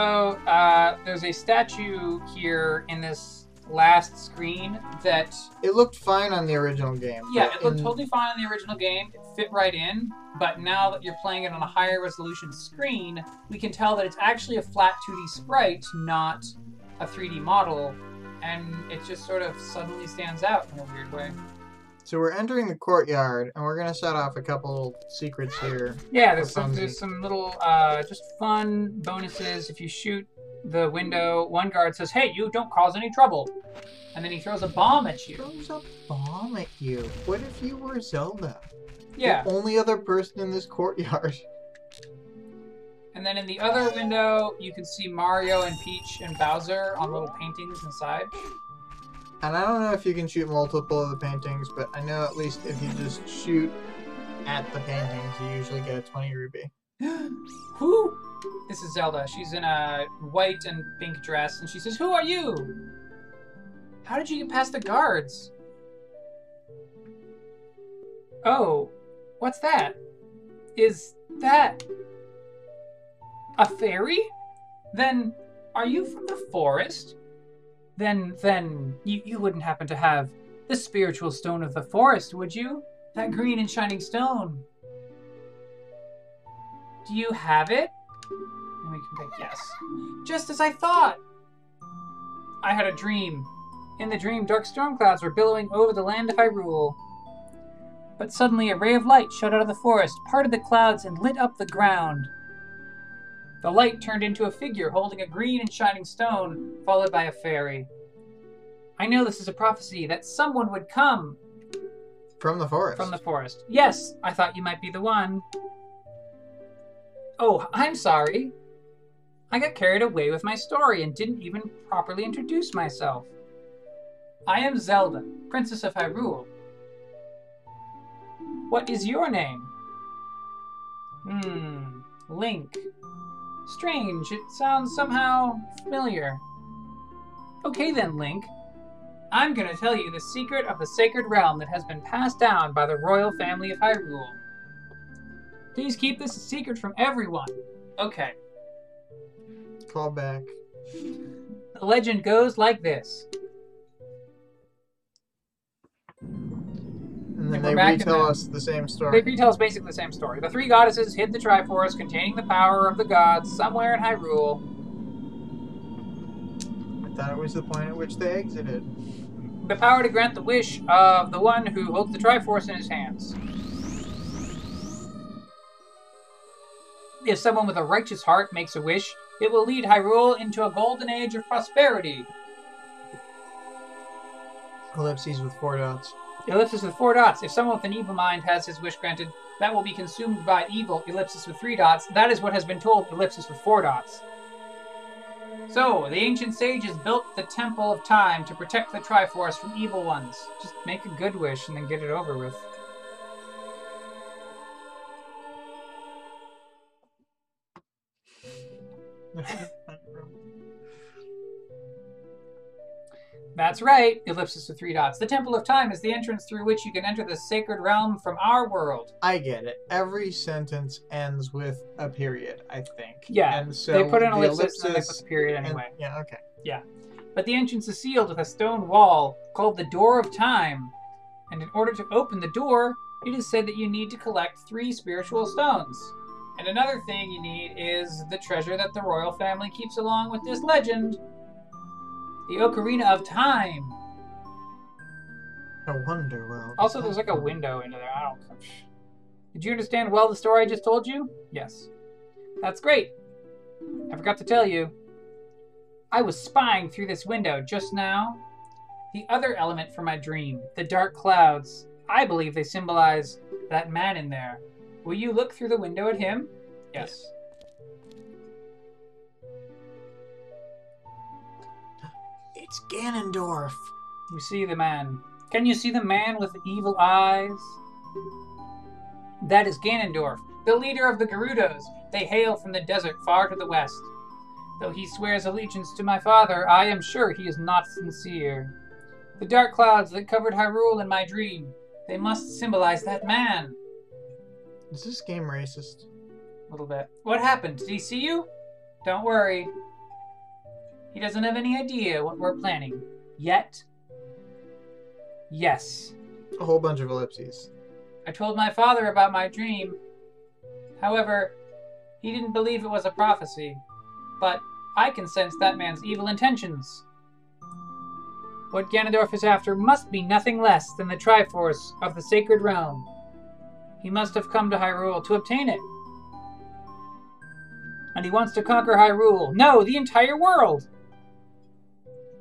uh, there's a statue here in this last screen that... It looked fine on the original game. Yeah, it looked in... totally fine on the original game. It fit right in. But now that you're playing it on a higher resolution screen, we can tell that it's actually a flat two D sprite, not a three D model. And it just sort of suddenly stands out in a weird way. So we're entering the courtyard, and we're going to set off a couple secrets here. Yeah, there's some, there's some little uh, just fun bonuses. If you shoot the window, one guard says, hey, you don't cause any trouble. And then he throws a bomb at you. He throws a bomb at you? What if you were Zelda? Yeah. The only other person in this courtyard. And then in the other window, you can see Mario and Peach and Bowser on little paintings inside. And I don't know if you can shoot multiple of the paintings, but I know at least if you just shoot at the paintings, you usually get a twenty ruby. Who? This is Zelda. She's in a white and pink dress, and she says, who are you? How did you get past the guards? Oh, what's that? Is that a fairy? Then, are you from the forest? Then, then, you, you wouldn't happen to have the spiritual stone of the forest, would you? That green and shining stone. Do you have it? And we can think, yes. Just as I thought. I had a dream. In the dream, dark storm clouds were billowing over the land of Hyrule. But suddenly a ray of light shot out of the forest, parted the clouds, and lit up the ground. The light turned into a figure holding a green and shining stone, followed by a fairy. I know this is a prophecy that someone would come. From the forest. From the forest. Yes, I thought you might be the one. Oh, I'm sorry. I got carried away with my story and didn't even properly introduce myself. I am Zelda, Princess of Hyrule. What is your name? Hmm, Link. Strange, it sounds somehow familiar. Okay then, Link. I'm going to tell you the secret of the sacred realm that has been passed down by the royal family of Hyrule. Please keep this a secret from everyone. Okay. Call back. The legend goes like this. And then, and and they retell us the same story. They retell us basically the same story. The three goddesses hid the Triforce containing the power of the gods somewhere in Hyrule. I thought it was the point at which they exited. The power to grant the wish of the one who holds the Triforce in his hands. If someone with a righteous heart makes a wish, it will lead Hyrule into a golden age of prosperity. Ellipses with four dots. Ellipses with four dots. If someone with an evil mind has his wish granted, that will be consumed by evil. Ellipses with three dots. That is what has been told. Ellipses with four dots. So, the ancient sages built the Temple of Time to protect the Triforce from evil ones. Just make a good wish and then get it over with. That's right, ellipses with three dots. The Temple of Time is the entrance through which you can enter the sacred realm from our world. I get it. Every sentence ends with a period, I think. Yeah, and so they put an ellipsis, ellipsis and they put the period anyway. And, yeah, okay. Yeah. But the entrance is sealed with a stone wall called the Door of Time. And in order to open the door, it is said that you need to collect three spiritual stones. And another thing you need is the treasure that the royal family keeps along with this legend. The Ocarina of Time. A wonder world. Also, there's like a window into there. I don't know. Did you understand well the story I just told you? Yes. That's great. I forgot to tell you. I was spying through this window just now. The other element for my dream, the dark clouds. I believe they symbolize that man in there. Will you look through the window at him? Yes. It's Ganondorf. You see the man. Can you see the man with the evil eyes? That is Ganondorf, the leader of the Gerudos. They hail from the desert far to the west. Though he swears allegiance to my father, I am sure he is not sincere. The dark clouds that covered Hyrule in my dream, they must symbolize that man. Is this game racist? A little bit. What happened? Did he see you? Don't worry. He doesn't have any idea what we're planning. Yet. Yes. A whole bunch of ellipses. I told my father about my dream. However, he didn't believe it was a prophecy. But I can sense that man's evil intentions. What Ganondorf is after must be nothing less than the Triforce of the Sacred Realm. He must have come to Hyrule to obtain it. And he wants to conquer Hyrule. No, the entire world!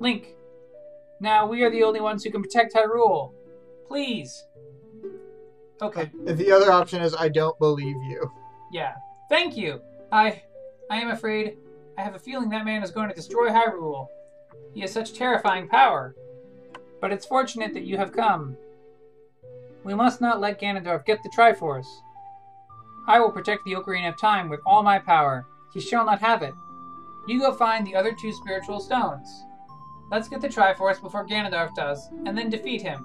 Link, now we are the only ones who can protect Hyrule. Please. Okay. The other option is I don't believe you. Yeah. Thank you. I I am afraid I have a feeling that man is going to destroy Hyrule. He has such terrifying power. But it's fortunate that you have come. We must not let Ganondorf get the Triforce. I will protect the Ocarina of Time with all my power. He shall not have it. You go find the other two spiritual stones. Let's get the Triforce before Ganondorf does, and then defeat him.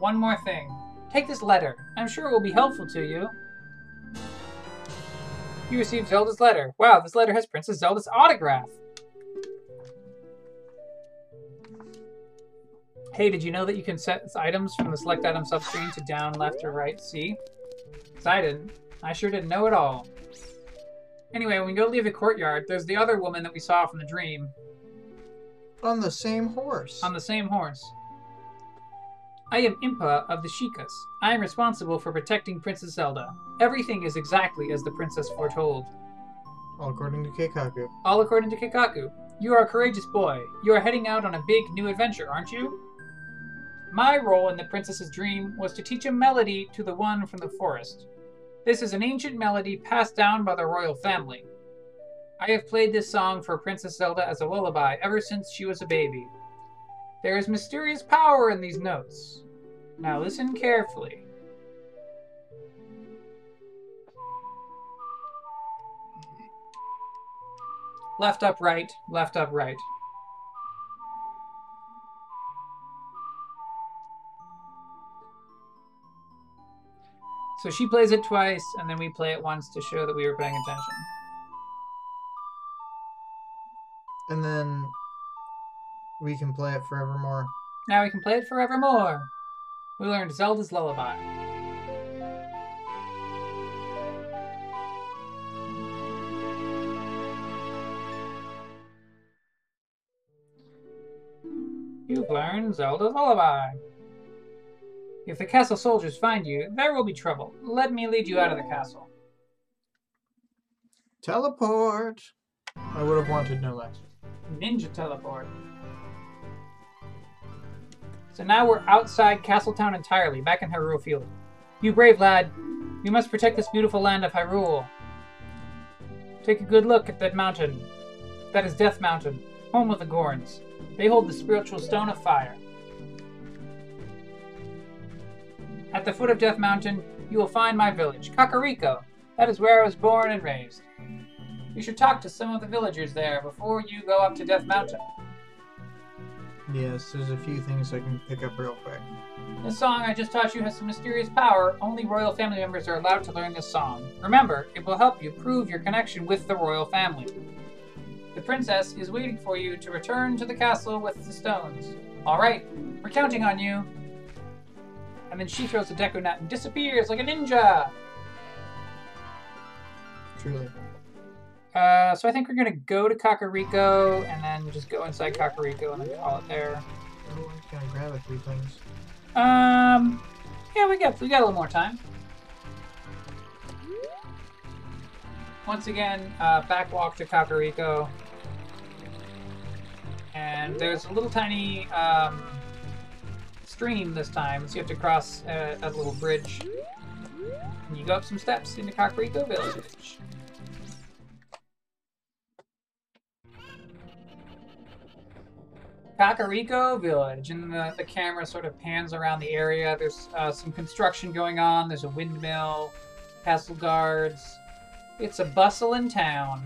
One more thing. Take this letter. I'm sure it will be helpful to you. You received Zelda's letter. Wow, this letter has Princess Zelda's autograph. Hey, did you know that you can set items from the select item subscreen to down, left, or right? See? Because I didn't. I sure didn't know it all. Anyway, when we go leave the courtyard, there's the other woman that we saw from the dream. On the same horse. On the same horse. I am Impa of the Shikas. I am responsible for protecting Princess Zelda. Everything is exactly as the princess foretold. All according to Keikaku. All according to Keikaku. You are a courageous boy. You are heading out on a big new adventure, aren't you? My role in the princess's dream was to teach a melody to the one from the forest. This is an ancient melody passed down by the royal family. I have played this song for Princess Zelda as a lullaby ever since she was a baby. There is mysterious power in these notes. Now listen carefully. Left, up, right, left, up, right. So she plays it twice, and then we play it once to show that we were paying attention. And then we can play it forevermore. Now we can play it forevermore. we learned Zelda's Lullaby. You've learned Zelda's Lullaby. If the castle soldiers find you, there will be trouble. Let me lead you out of the castle. Teleport! I would have wanted no less. Ninja teleport. So now we're outside Castletown entirely, back in Hyrule Field. You brave lad, you must protect this beautiful land of Hyrule. Take a good look at that mountain. That is Death Mountain, home of the Gorns. They hold the spiritual stone of fire. At the foot of Death Mountain, you will find my village, Kakariko. That is where I was born and raised. You should talk to some of the villagers there before you go up to Death Mountain. Yes, there's a few things I can pick up real quick. The song I just taught you has some mysterious power. Only royal family members are allowed to learn this song. Remember, it will help you prove your connection with the royal family. The princess is waiting for you to return to the castle with the stones. All right, we're counting on you. And then she throws a Deku Nut and disappears like a ninja. Truly. Uh, so I think we're going to go to Kakariko and then just go inside Kakariko and then call it there. Oh, we're just going to grab a few things. Um, yeah, we got, we got a little more time. Once again, uh, back walk to Kakariko. And there's a little tiny um, stream this time, so you have to cross a, a little bridge. And you go up some steps into Kakariko Village. Kakariko Village, and the, the camera sort of pans around the area. There's uh, some construction going on. There's a windmill, castle guards. It's a bustling town.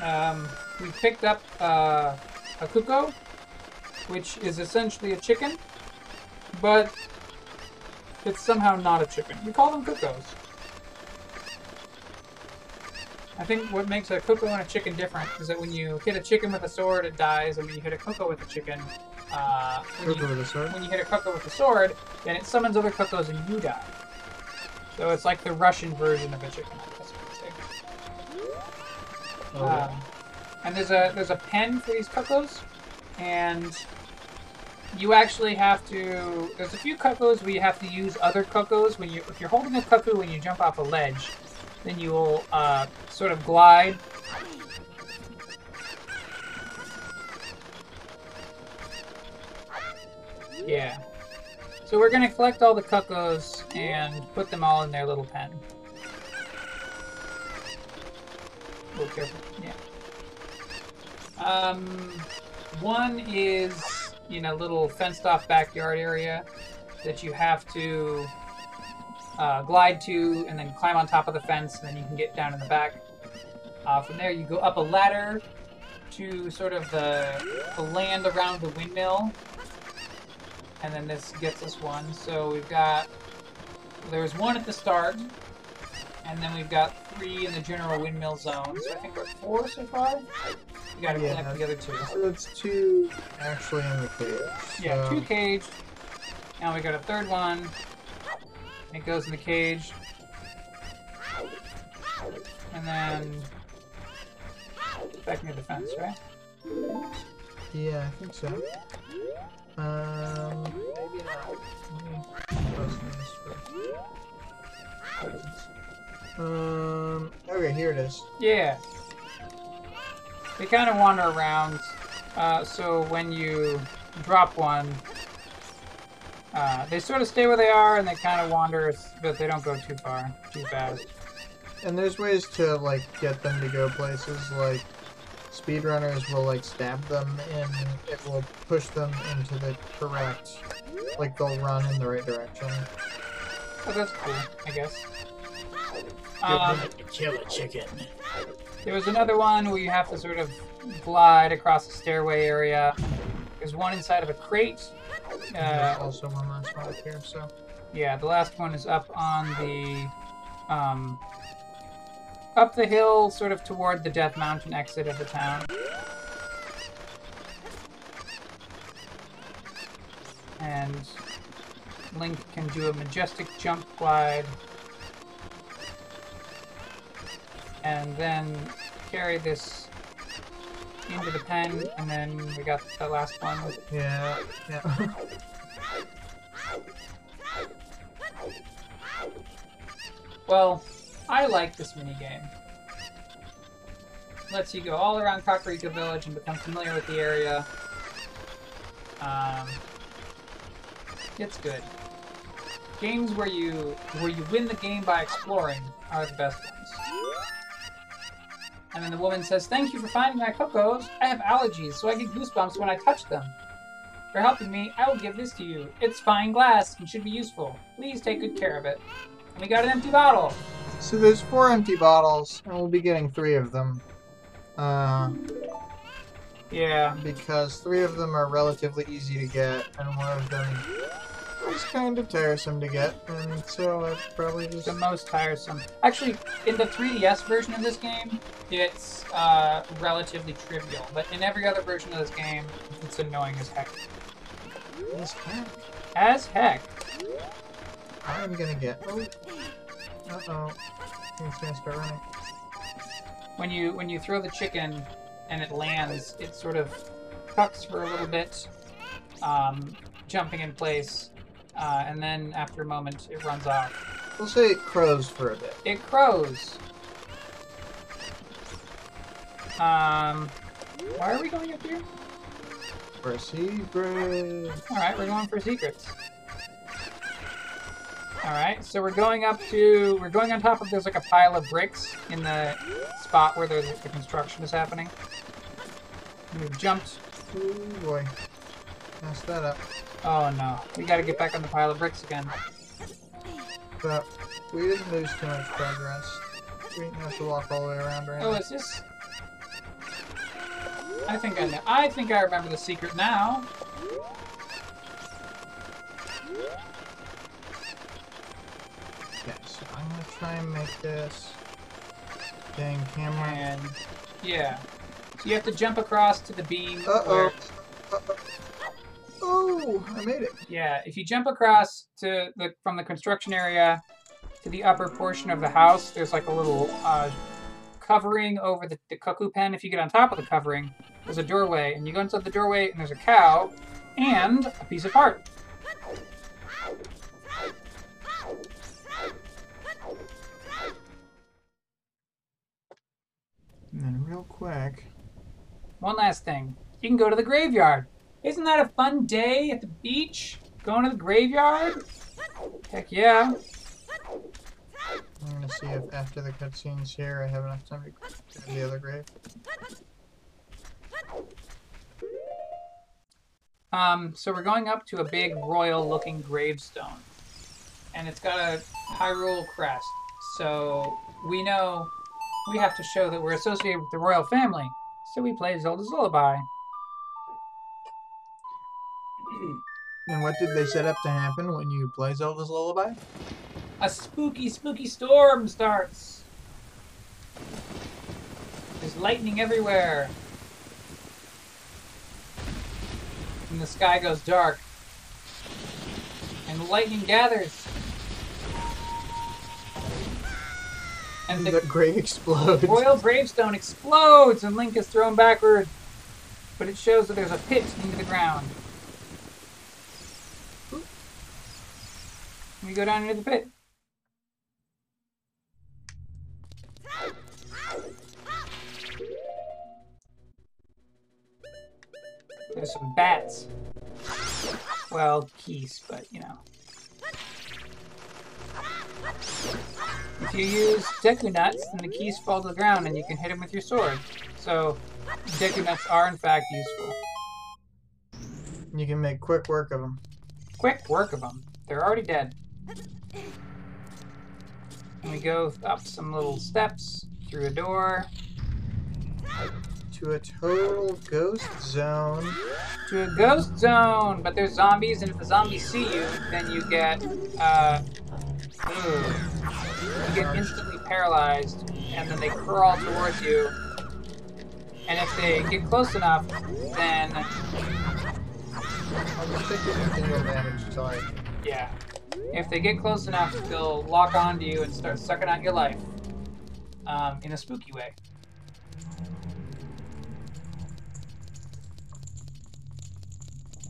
Um, we picked up uh, a Cucco, which is essentially a chicken, but it's somehow not a chicken. We call them Cuccos. I think what makes a Cucco and a chicken different is that when you hit a chicken with a sword, it dies, and when you hit a Cucco with a chicken, uh, when, you, with a sword. when you hit a Cucco with a sword, then it summons other Cuccos and you die. So it's like the Russian version of a chicken, I guess you could say. Oh, yeah. um, and there's a there's a pen for these Cuccos, and you actually have to. There's a few Cuccos where you have to use other Cuccos. When you if you're holding a Cucco when you jump off a ledge, then you will uh, sort of glide. Yeah. So we're going to collect all the Cuccos and put them all in their little pen. Oh, careful. Yeah. Um, one is in a little fenced-off backyard area that you have to uh, glide to and then climb on top of the fence, and then you can get down in the back. Uh, from there, you go up a ladder to sort of the, the land around the windmill. And then this gets us one. So we've got, there's one at the start, and then we've got three in the general windmill zone. So I think we're at four so far. You gotta yeah, connect the other two. So that's two actually in the cage. Yeah, so. Two caged. Now we got a third one. It goes in the cage. And then back near the fence, right? Yeah, I think so. Um, maybe not. Um, okay, here it is. Yeah. They kind of wander around, uh, so when you drop one, uh, they sort of stay where they are and they kind of wander, but they don't go too far, too fast. And there's ways to, like, get them to go places, like, speedrunners will like stab them and it will push them into the correct, like they'll run in the right direction. Oh, that's cool, I guess. Um, kill a chicken. There was another one where you have to sort of glide across the stairway area. There's one inside of a crate. Uh, there's also one last one up here, so. Yeah, the last one is up on the, um, up the hill, sort of toward the Death Mountain exit of the town. and Link can do a majestic jump glide and then carry this into the pen, and then we got the last one. Yeah, yeah. Well, I like this minigame. Lets you go all around Kakariko Village and become familiar with the area. Um, it's good. Games where you where you win the game by exploring are the best ones. And then the woman says, "Thank you for finding my Cuccos. I have allergies, so I get goosebumps when I touch them. For helping me, I will give this to you. It's fine glass and should be useful. Please take good care of it." And we got an empty bottle. So there's four empty bottles, and we'll be getting three of them. Uh, yeah, because three of them are relatively easy to get, and one of them is kind of tiresome to get, and so I probably just... The most tiresome. Actually, in the three D S version of this game, it's uh, relatively trivial, but in every other version of this game, it's annoying as heck. As heck? As heck. I'm gonna get... Oh. Uh-oh. It's gonna start running. When you when you throw the chicken and it lands, it sort of tucks for a little bit, um, jumping in place, uh, and then after a moment it runs off. We'll say it crows for a bit. It crows. Um, why are we going up here? For secrets. All right, we're going for secrets. Alright, so we're going up to... We're going on top of... There's like a pile of bricks in the spot where the, the construction is happening. And we've jumped. Oh boy. Messed that up. Oh no. We gotta get back on the pile of bricks again. But we didn't lose too much progress. We didn't have to walk all the way around right now. Oh, is this... I think I know. I think I remember the secret now. I'm gonna try and make this dang camera. And yeah, so you have to jump across to the beam. Uh oh. Where... Uh -oh. Oh, I made it. Yeah, if you jump across to the from the construction area to the upper portion of the house, there's like a little uh, covering over the, the cuckoo pen. If you get on top of the covering, there's a doorway, and you go inside the doorway, and there's a cow and a piece of heart. And then real quick... One last thing. You can go to the graveyard. Isn't that a fun day at the beach? Going to the graveyard? Heck yeah. I'm gonna see if after the cutscenes here I have enough time to go to the other grave. Um, so we're going up to a big royal looking gravestone. And it's got a Hyrule crest. So we know... We have to show that we're associated with the royal family, so we play Zelda's Lullaby. And what did they set up to happen when you play Zelda's Lullaby? A spooky, spooky storm starts! There's lightning everywhere! And the sky goes dark. And the lightning gathers! And the, the grave explodes. The royal gravestone explodes and Link is thrown backward. But it shows that there's a pit into the ground. Oop. We go down into the pit. There's some bats. Well, geese, but you know. If you use Deku Nuts, then the keys fall to the ground and you can hit them with your sword. So, Deku Nuts are in fact useful. You can make quick work of them. Quick work of them. They're already dead. And we go up some little steps, through a door. To a total ghost zone. To a ghost zone! But there's zombies, and if the zombies see you, then you get, uh... Ooh. You get instantly paralyzed, and then they crawl towards you. And if they get close enough, then I'll just take the continual damage until I... Yeah. If they get close enough, they'll lock onto you and start sucking out your life. Um, in a spooky way.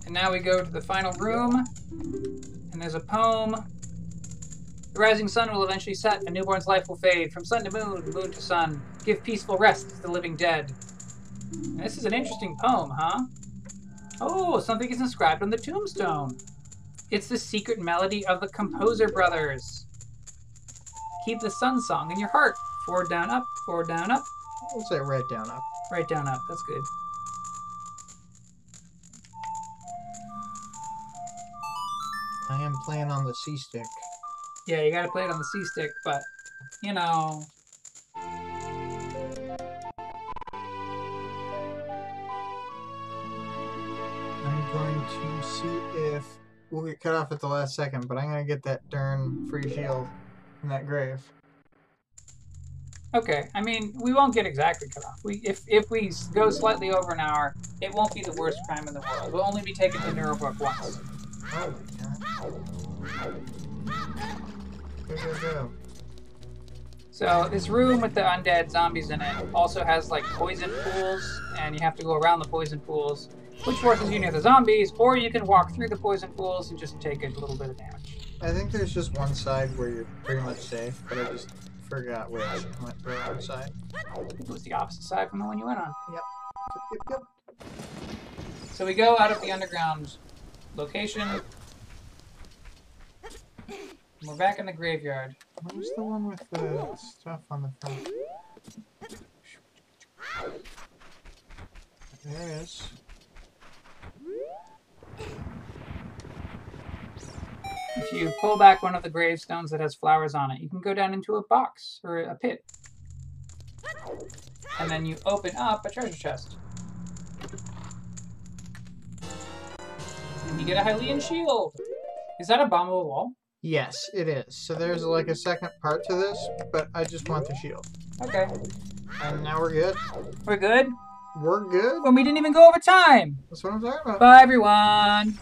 And now we go to the final room. And there's a poem. The rising sun will eventually set, a newborn's life will fade. From sun to moon, moon to sun. Give peaceful rest to the living dead. And this is an interesting poem, huh? Oh, something is inscribed on the tombstone. It's the secret melody of the Composer Brothers. Keep the sun song in your heart. Forward, down, up, forward, down, up. We'll say right down, up. Right down, up. That's good. I am playing on the C-Stick. Yeah, you gotta play it on the C-Stick, but, you know... I'm going to see if... We'll get cut off at the last second, but I'm going to get that darn free shield from that grave. Okay, I mean, we won't get exactly cut off. We, if, if we go slightly over an hour, it won't be the worst crime in the world. We'll only be taken to Neurobrook once. Oh, yeah. Go, go, go. So, this room with the undead zombies in it also has, like, poison pools, and you have to go around the poison pools, which forces you near the zombies, or you can walk through the poison pools and just take a little bit of damage. I think there's just one side where you're pretty much safe, but I just forgot where I went the other side. It was the opposite side from the one you went on. Yep. Yep, yep. So we go out of the underground location. We're back in the graveyard. Where's the one with the stuff on the front? There it is. If you pull back one of the gravestones that has flowers on it, you can go down into a box, or a pit. And then you open up a treasure chest. And you get a Hylian shield! Is that a bombable wall? Yes, it is. So there's like a second part to this, but I just want the shield. Okay. And now we're good. We're good? We're good. Well, we didn't even go over time. That's what I'm talking about. Bye, everyone.